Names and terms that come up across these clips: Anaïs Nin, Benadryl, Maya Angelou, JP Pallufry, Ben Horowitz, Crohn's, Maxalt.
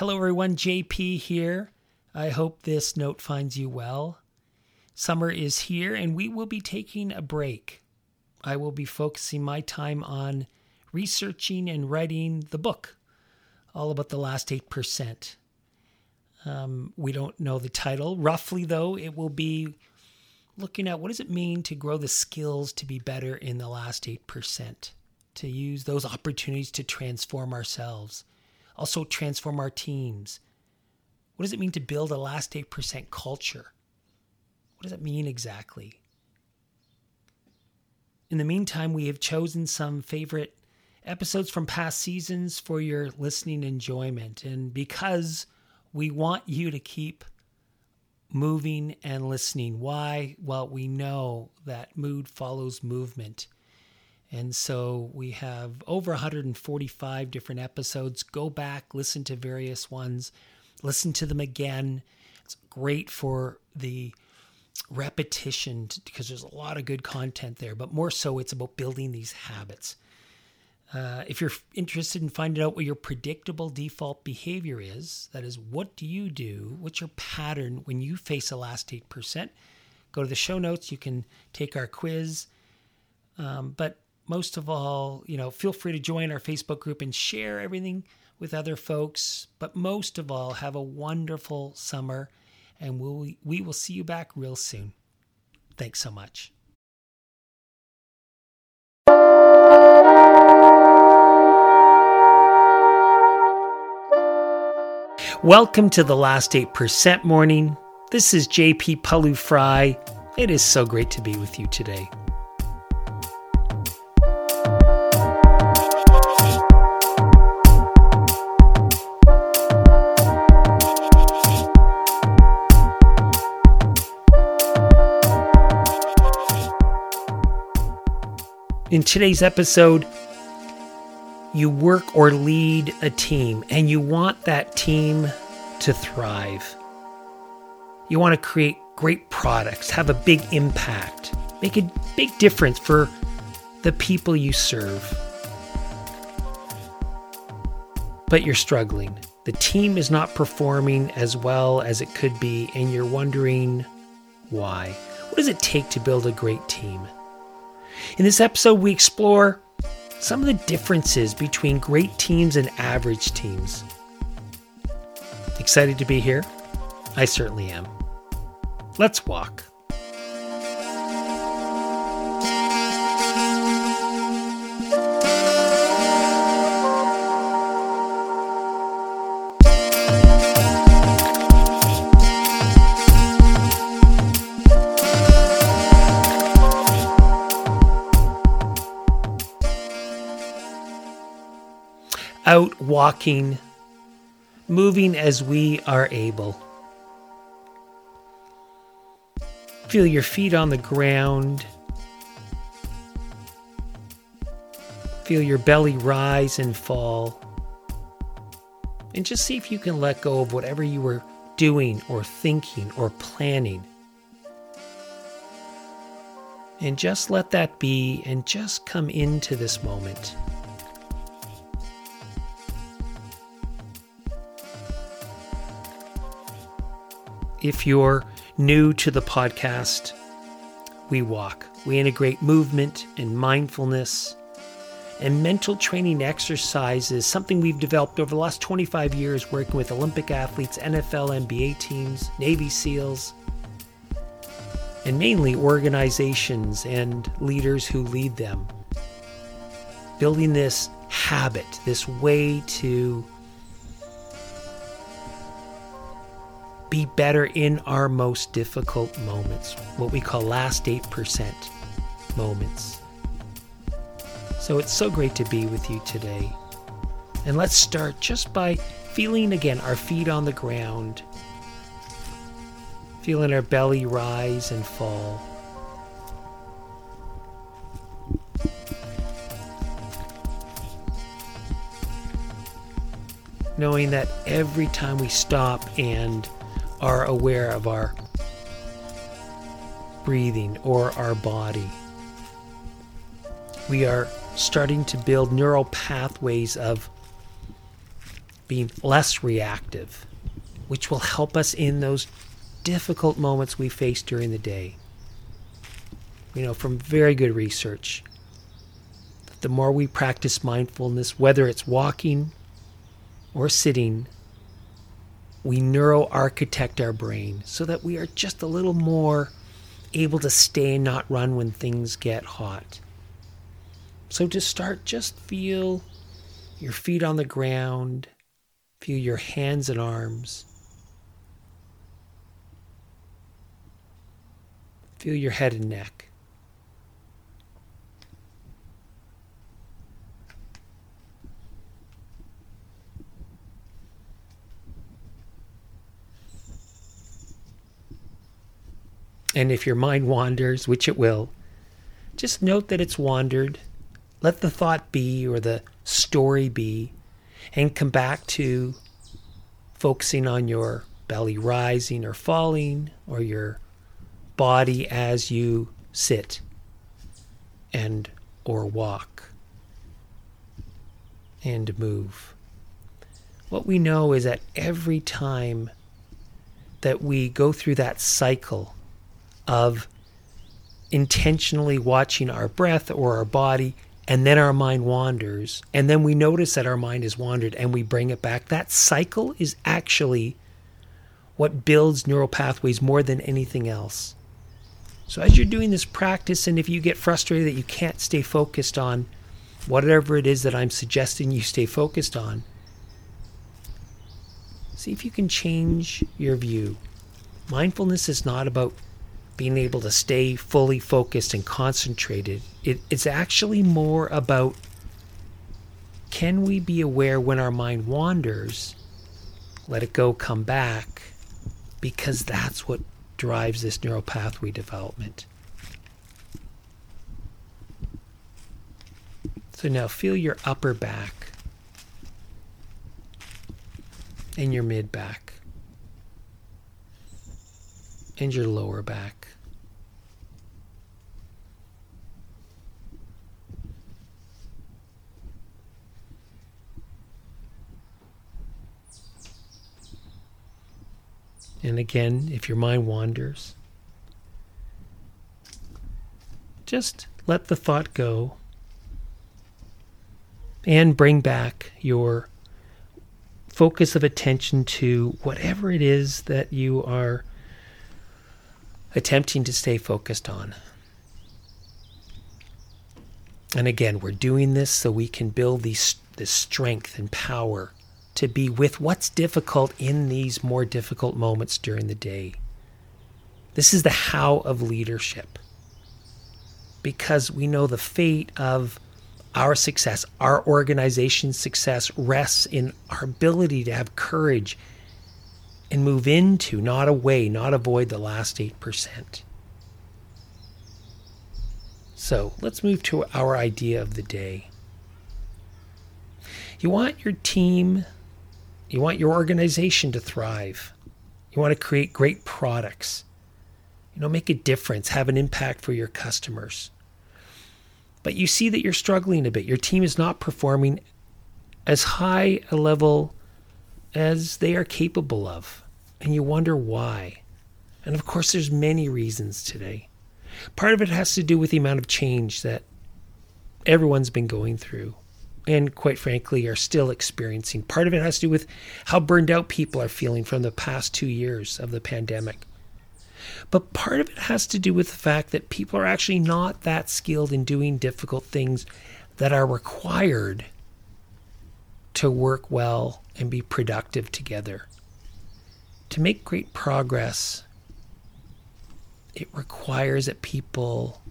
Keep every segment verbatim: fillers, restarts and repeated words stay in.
Hello, everyone. J P here. I hope this note finds you well. Summer is here, and we will be taking a break. I will be focusing my time on researching and writing the book, all about the last eight percent. Um, we don't know the title. Roughly, though, it will be looking at what does it mean to grow the skills to be better in the last eight percent, to use those opportunities to transform ourselves, also transform our teams. What does it mean to build a last eight percent culture? What does that mean exactly? In the meantime, we have chosen some favorite episodes from past seasons for your listening enjoyment. And because we want you to keep moving and listening. Why? Well, we know that mood follows movement. And so we have over one hundred forty-five different episodes. Go back, listen to various ones, listen to them again. It's great for the repetition because there's a lot of good content there, but more so it's about building these habits. Uh, if you're interested in finding out what your predictable default behavior is, that is, what do you do? What's your pattern when you face a last eight percent? Go to the show notes. You can take our quiz. Um, but most of all, you know, feel free to join our Facebook group and share everything with other folks. But most of all, have a wonderful summer, and we'll, we will see you back real soon. Thanks so much. Welcome to the Last eight percent Morning. This is J P Pallufry. It is so great to be with you today. In today's episode, you work or lead a team, and you want that team to thrive. You want to create great products, have a big impact, make a big difference for the people you serve. But you're struggling. The team is not performing as well as it could be, and you're wondering why. What does it take to build a great team? In this episode, we explore some of the differences between great teams and average teams. Excited to be here? I certainly am. Let's walk. Out walking, moving as we are able. Feel your feet on the ground. Feel your belly rise and fall. And just see if you can let go of whatever you were doing or thinking or planning. And just let that be and just come into this moment. If you're new to the podcast, we walk. We integrate movement and mindfulness and mental training exercises, something we've developed over the last twenty-five years working with Olympic athletes, N F L, N B A teams, Navy SEALs, and mainly organizations and leaders who lead them. Building this habit, this way to be better in our most difficult moments, what we call last eight percent moments. So it's so great to be with you today. And let's start just by feeling again our feet on the ground, feeling our belly rise and fall. Knowing that every time we stop and are aware of our breathing or our body, we are starting to build neural pathways of being less reactive, which will help us in those difficult moments we face during the day. You know, from very good research, the more we practice mindfulness, whether it's walking or sitting, we neuro-architect our brain so that we are just a little more able to stay and not run when things get hot. So to start, just feel your feet on the ground, feel your hands and arms, feel your head and neck. And if your mind wanders, which it will, just note that it's wandered. Let the thought be, or the story be, and come back to focusing on your belly rising or falling, or your body as you sit and or walk and move. What we know is that every time that we go through that cycle of intentionally watching our breath or our body, and then our mind wanders, and then we notice that our mind has wandered and we bring it back. That cycle is actually what builds neural pathways more than anything else. So as you're doing this practice, and if you get frustrated that you can't stay focused on whatever it is that I'm suggesting you stay focused on, see if you can change your view. Mindfulness is not about being able to stay fully focused and concentrated. It, it's actually more about, can we be aware when our mind wanders, let it go, come back, because that's what drives this neural pathway development. So now feel your upper back and your mid back and your lower back. And again, if your mind wanders, just let the thought go and bring back your focus of attention to whatever it is that you are attempting to stay focused on. And again, we're doing this so we can build these, this strength and power to be with what's difficult in these more difficult moments during the day. This is the how of leadership, because we know the fate of our success, our organization's success, rests in our ability to have courage and move into, not away, not avoid the last eight percent. So let's move to our idea of the day. You want your team, you want your organization to thrive. You want to create great products, you know, make a difference, have an impact for your customers. But you see that you're struggling a bit. Your team is not performing as high a level as they are capable of, and you wonder why. And of course, there's many reasons today. Part of it has to do with the amount of change that everyone's been going through, and quite frankly, are still experiencing. Part of it has to do with how burned out people are feeling from the past two years of the pandemic. But part of it has to do with the fact that people are actually not that skilled in doing difficult things that are required to work well and be productive together. To make great progress, it requires that people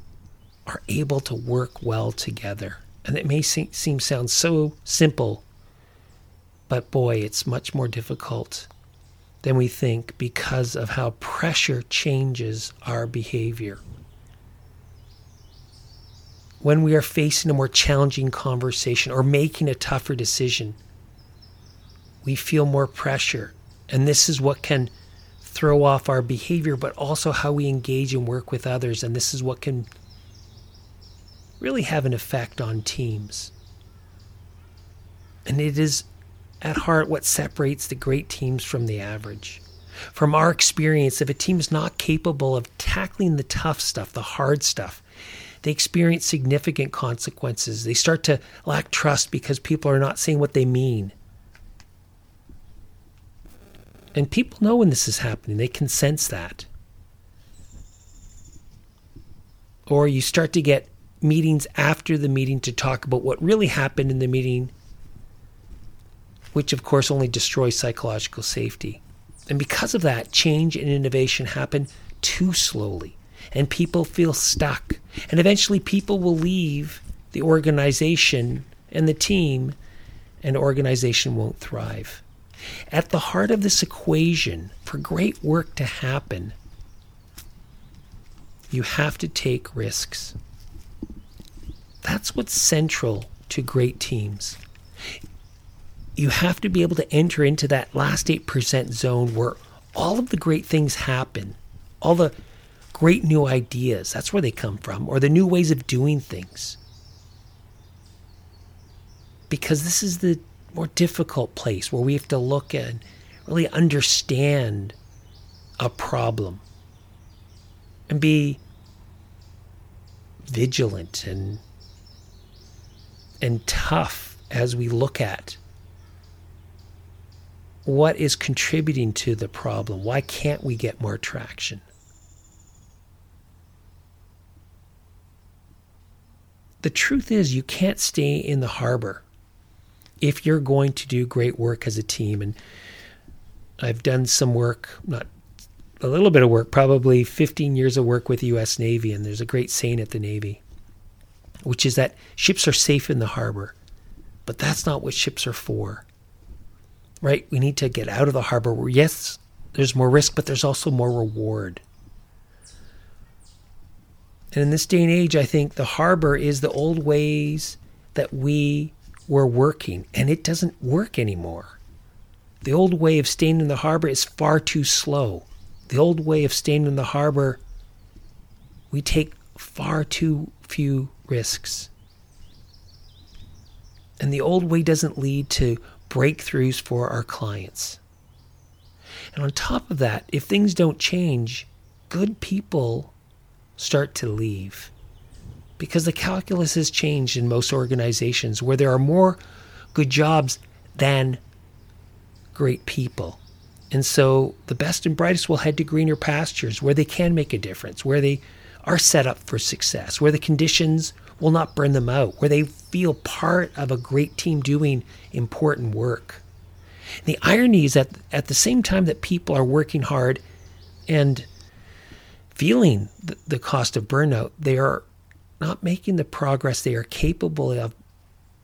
are able to work well together. And it may seem, seem sound so simple, but boy, it's much more difficult than we think because of how pressure changes our behavior. When we are facing a more challenging conversation or making a tougher decision, we feel more pressure. And this is what can throw off our behavior, but also how we engage and work with others. And this is what can really have an effect on teams. And it is at heart what separates the great teams from the average. From our experience, if a team's not capable of tackling the tough stuff, the hard stuff, they experience significant consequences. They start to lack trust because people are not saying what they mean. And people know when this is happening. They can sense that. Or you start to get meetings after the meeting to talk about what really happened in the meeting, which of course only destroys psychological safety. And because of that, change and innovation happen too slowly, and people feel stuck. And eventually people will leave the organization and the team, and the organization won't thrive. At the heart of this equation, for great work to happen, you have to take risks. That's what's central to great teams. You have to be able to enter into that last eight percent zone where all of the great things happen, all the great new ideas, that's where they come from, or the new ways of doing things. Because this is the more difficult place where we have to look and really understand a problem and be vigilant and and tough as we look at what is contributing to the problem. Why can't we get more traction? The truth is, you can't stay in the harbor if you're going to do great work as a team. And I've done some work, not a little bit of work, probably fifteen years of work with the U S Navy, and there's a great saying at the Navy, which is that ships are safe in the harbor, but that's not what ships are for, right? We need to get out of the harbor where, yes, there's more risk, but there's also more reward. And in this day and age, I think the harbor is the old ways that we were working, and it doesn't work anymore. The old way of staying in the harbor is far too slow. The old way of staying in the harbor, we take far too few risks. And the old way doesn't lead to breakthroughs for our clients. And on top of that, if things don't change, good people start to leave. Because the calculus has changed in most organizations where there are more good jobs than great people. And so the best and brightest will head to greener pastures where they can make a difference, where they are set up for success, where the conditions will not burn them out, where they feel part of a great team doing important work. And the irony is that at the same time that people are working hard and feeling the cost of burnout, they are not making the progress they are capable of,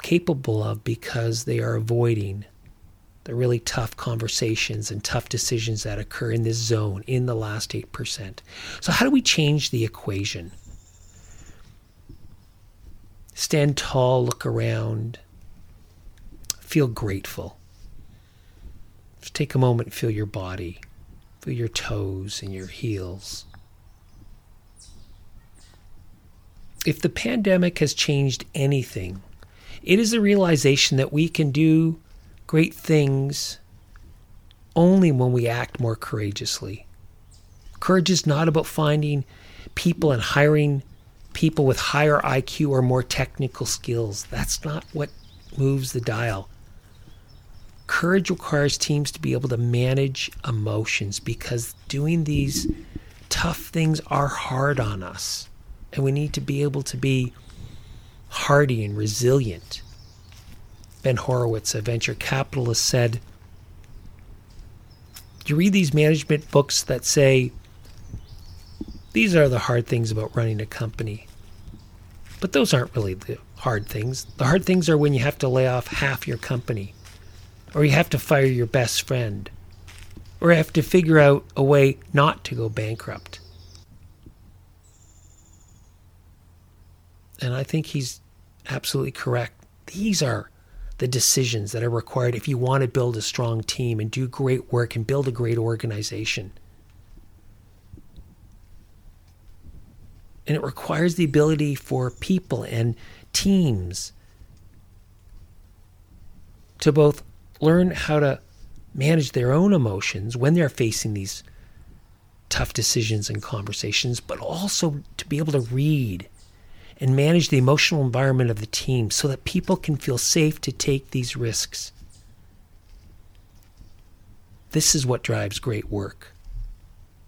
capable of because they are avoiding the really tough conversations and tough decisions that occur in this zone, in the last eight percent. So how do we change the equation? Stand tall, look around, feel grateful. Just take a moment and feel your body, feel your toes and your heels. If the pandemic has changed anything, it is a realization that we can do great things only when we act more courageously. Courage is not about finding people and hiring people with higher I Q or more technical skills. That's not what moves the dial. Courage requires teams to be able to manage emotions because doing these tough things are hard on us, and we need to be able to be hardy and resilient. Ben Horowitz, a venture capitalist, said, you read these management books that say, these are the hard things about running a company. But those aren't really the hard things. The hard things are when you have to lay off half your company, or you have to fire your best friend, or you have to figure out a way not to go bankrupt. And I think he's absolutely correct. These are the decisions that are required if you want to build a strong team and do great work and build a great organization. And it requires the ability for people and teams to both learn how to manage their own emotions when they're facing these tough decisions and conversations, but also to be able to read and manage the emotional environment of the team so that people can feel safe to take these risks. This is what drives great work.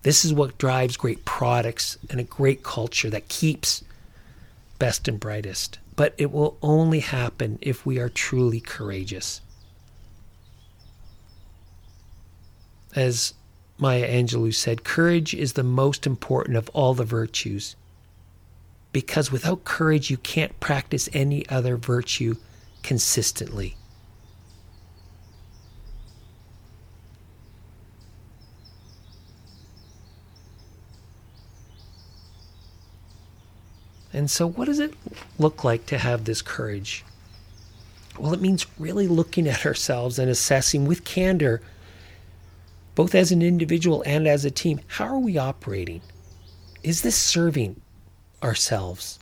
This is what drives great products and a great culture that keeps best and brightest. But it will only happen if we are truly courageous. As Maya Angelou said, courage is the most important of all the virtues, because without courage, you can't practice any other virtue consistently. And so what does it look like to have this courage? Well, it means really looking at ourselves and assessing with candor, both as an individual and as a team, how are we operating? Is this serving ourselves?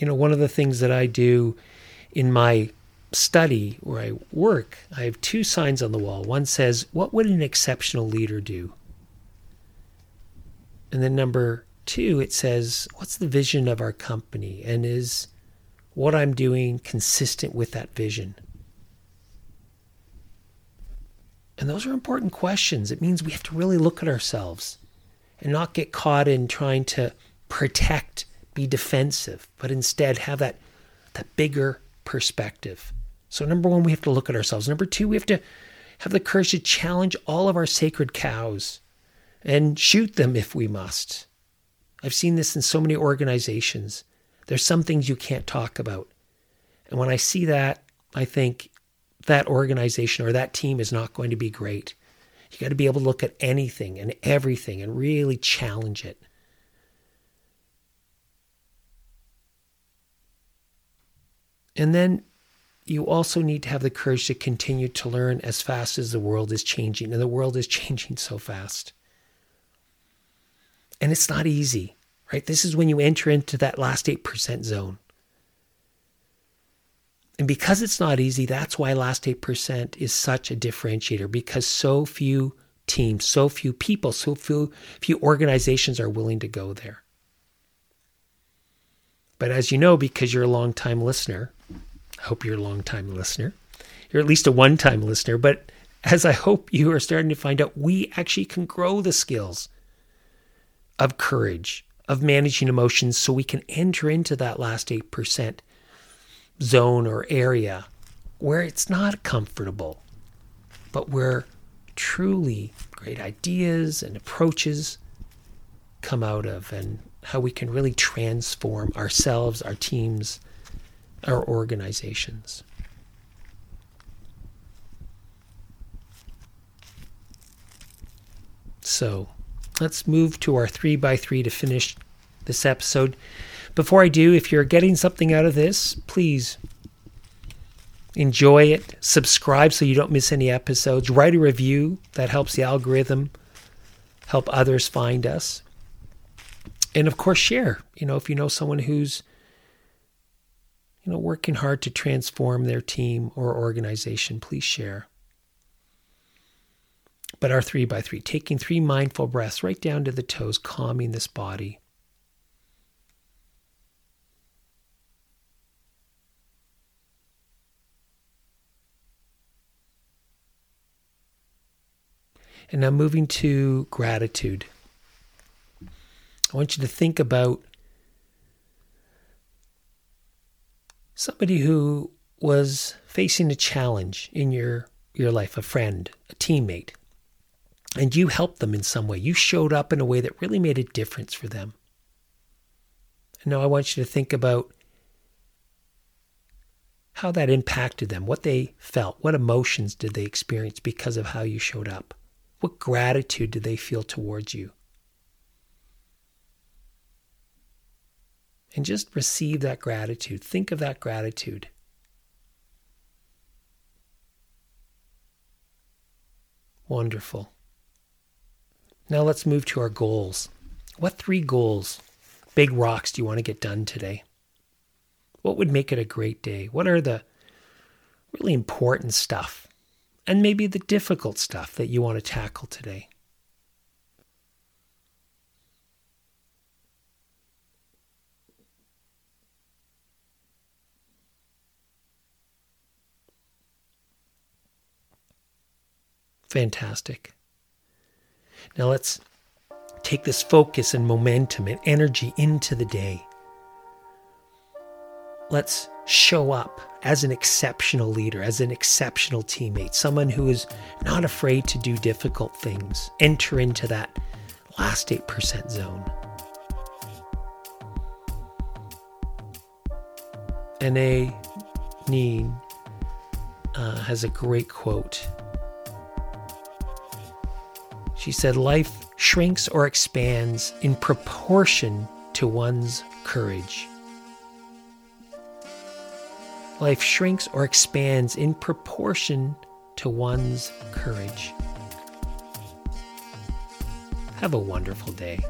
You know, one of the things that I do in my study where I work, I have two signs on the wall. One says, "What would an exceptional leader do?" And then number two, it says, "What's the vision of our company? And is what I'm doing consistent with that vision?" And those are important questions. It means we have to really look at ourselves and not get caught in trying to protect, be defensive, but instead have that, that bigger perspective. So number one, we have to look at ourselves. Number two, we have to have the courage to challenge all of our sacred cows and shoot them if we must. I've seen this in so many organizations. There's some things you can't talk about. And when I see that, I think, that organization or that team is not going to be great. You got to be able to look at anything and everything and really challenge it. And then you also need to have the courage to continue to learn as fast as the world is changing. And the world is changing so fast. And it's not easy, right? This is when you enter into that last eight percent zone. And because it's not easy, that's why last eight percent is such a differentiator, because so few teams, so few people, so few, few organizations are willing to go there. But as you know, because you're a long-time listener, I hope you're a long-time listener, you're at least a one-time listener, but as I hope you are starting to find out, we actually can grow the skills of courage, of managing emotions, so we can enter into that last eight percent zone or area where it's not comfortable, but where truly great ideas and approaches come out of, and how we can really transform ourselves, our teams, our organizations. So let's move to our three by three to finish this episode. Before I do, if you're getting something out of this, please enjoy it. Subscribe so you don't miss any episodes. Write a review. That helps the algorithm help others find us. And of course, share. You know, if you know someone who's, you know, working hard to transform their team or organization, please share. But our three by three, taking three mindful breaths right down to the toes, calming this body. And now moving to gratitude. I want you to think about somebody who was facing a challenge in your, your life, a friend, a teammate, and you helped them in some way. You showed up in a way that really made a difference for them. And now I want you to think about how that impacted them, what they felt, what emotions did they experience because of how you showed up. What gratitude do they feel towards you? And just receive that gratitude. Think of that gratitude. Wonderful. Now let's move to our goals. What three goals, big rocks, do you want to get done today? What would make it a great day? What are the really important stuff, and maybe the difficult stuff that you want to tackle today. Fantastic. Now let's take this focus and momentum and energy into the day. Let's show up as an exceptional leader, as an exceptional teammate, someone who is not afraid to do difficult things. Enter into that last eight percent zone. Anaïs Nin uh, has a great quote. She said, "Life shrinks or expands in proportion to one's courage." Life shrinks or expands in proportion to one's courage. Have a wonderful day.